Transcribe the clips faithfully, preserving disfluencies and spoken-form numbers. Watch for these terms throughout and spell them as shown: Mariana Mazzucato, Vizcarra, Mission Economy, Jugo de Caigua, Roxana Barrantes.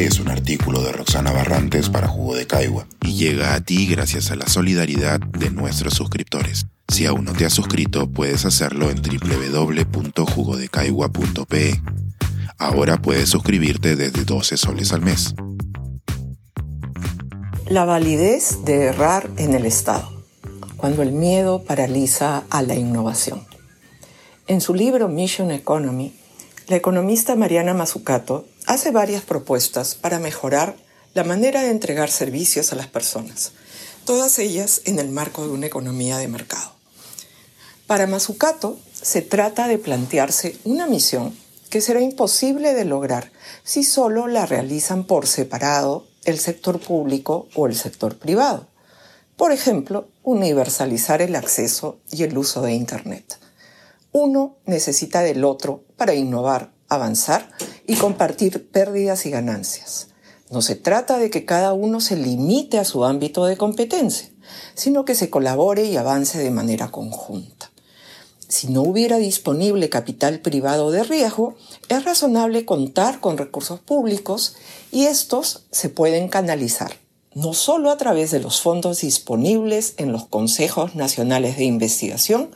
Este es un artículo de Roxana Barrantes para Jugo de Caigua y llega a ti gracias a la solidaridad de nuestros suscriptores. Si aún no te has suscrito, puedes hacerlo en doble u doble u doble u punto jugo de caigua punto pe. Ahora puedes suscribirte desde doce soles al mes. La validez de errar en el Estado, cuando el miedo paraliza a la innovación. En su libro Mission Economy, la economista Mariana Mazzucato hace varias propuestas para mejorar la manera de entregar servicios a las personas, todas ellas en el marco de una economía de mercado. Para Mazzucato, se trata de plantearse una misión que será imposible de lograr si solo la realizan por separado el sector público o el sector privado. Por ejemplo, universalizar el acceso y el uso de Internet. Uno necesita del otro para innovar, avanzar y compartir pérdidas y ganancias. No se trata de que cada uno se limite a su ámbito de competencia, sino que se colabore y avance de manera conjunta. Si no hubiera disponible capital privado de riesgo, es razonable contar con recursos públicos y estos se pueden canalizar, no solo a través de los fondos disponibles en los Consejos Nacionales de Investigación,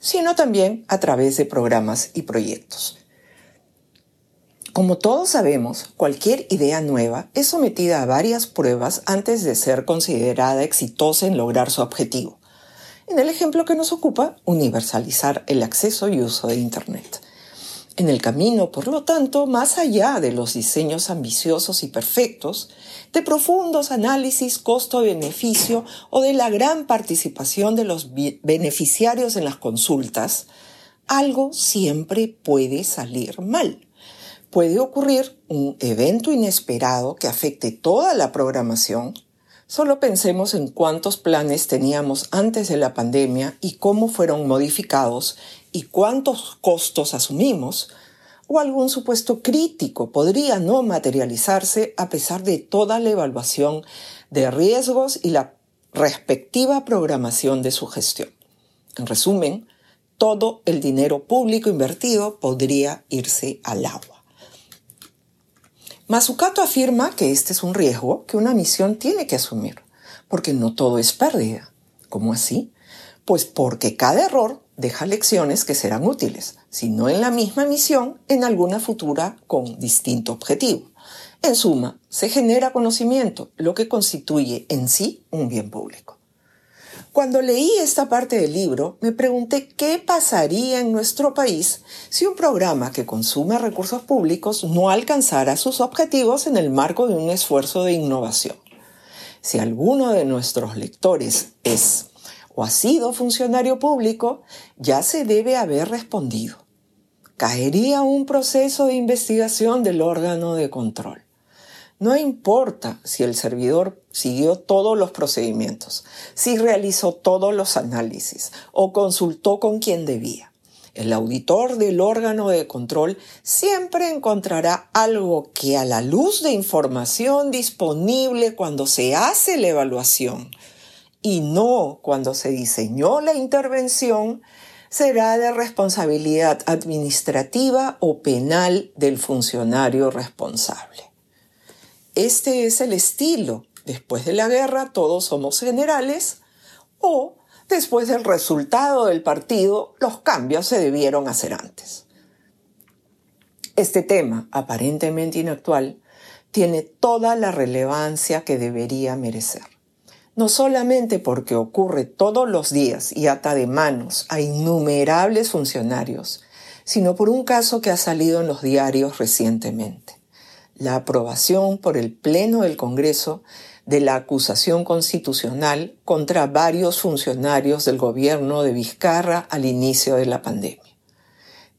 sino también a través de programas y proyectos. Como todos sabemos, cualquier idea nueva es sometida a varias pruebas antes de ser considerada exitosa en lograr su objetivo. En el ejemplo que nos ocupa, universalizar el acceso y uso de Internet. En el camino, por lo tanto, más allá de los diseños ambiciosos y perfectos, de profundos análisis costo-beneficio o de la gran participación de los beneficiarios en las consultas, algo siempre puede salir mal. Puede ocurrir un evento inesperado que afecte toda la programación. Solo pensemos en cuántos planes teníamos antes de la pandemia y cómo fueron modificados y cuántos costos asumimos, o algún supuesto crítico podría no materializarse a pesar de toda la evaluación de riesgos y la respectiva programación de su gestión. En resumen, todo el dinero público invertido podría irse al agua. Mazzucato afirma que este es un riesgo que una misión tiene que asumir, porque no todo es pérdida. ¿Cómo así? Pues porque cada error deja lecciones que serán útiles, si no en la misma misión, en alguna futura con distinto objetivo. En suma, se genera conocimiento, lo que constituye en sí un bien público. Cuando leí esta parte del libro, me pregunté qué pasaría en nuestro país si un programa que consume recursos públicos no alcanzara sus objetivos en el marco de un esfuerzo de innovación. Si alguno de nuestros lectores es o ha sido funcionario público, ya se debe haber respondido. Caería un proceso de investigación del órgano de control. No importa si el servidor siguió todos los procedimientos, si realizó todos los análisis o consultó con quien debía. El auditor del órgano de control siempre encontrará algo que a la luz de información disponible cuando se hace la evaluación y no cuando se diseñó la intervención, será de responsabilidad administrativa o penal del funcionario responsable. Este es el estilo. Después de la guerra todos somos generales, o después del resultado del partido los cambios se debieron hacer antes. Este tema, aparentemente inactual, tiene toda la relevancia que debería merecer. No solamente porque ocurre todos los días y ata de manos a innumerables funcionarios, sino por un caso que ha salido en los diarios recientemente. La aprobación por el Pleno del Congreso de la acusación constitucional contra varios funcionarios del gobierno de Vizcarra al inicio de la pandemia.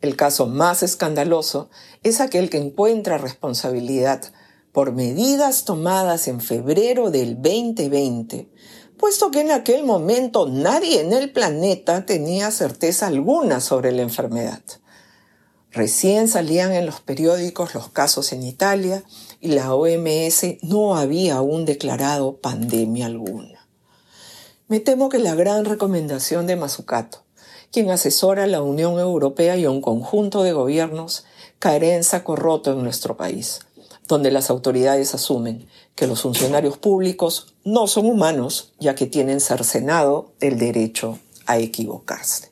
El caso más escandaloso es aquel que encuentra responsabilidad por medidas tomadas en febrero del veinte veinte, puesto que en aquel momento nadie en el planeta tenía certeza alguna sobre la enfermedad. Recién salían en los periódicos los casos en Italia y la O eme ese no había aún declarado pandemia alguna. Me temo que la gran recomendación de Mazzucato, quien asesora a la Unión Europea y a un conjunto de gobiernos, caerá en saco roto en nuestro país. donde las autoridades asumen que los funcionarios públicos no son humanos, ya que tienen cercenado el derecho a equivocarse.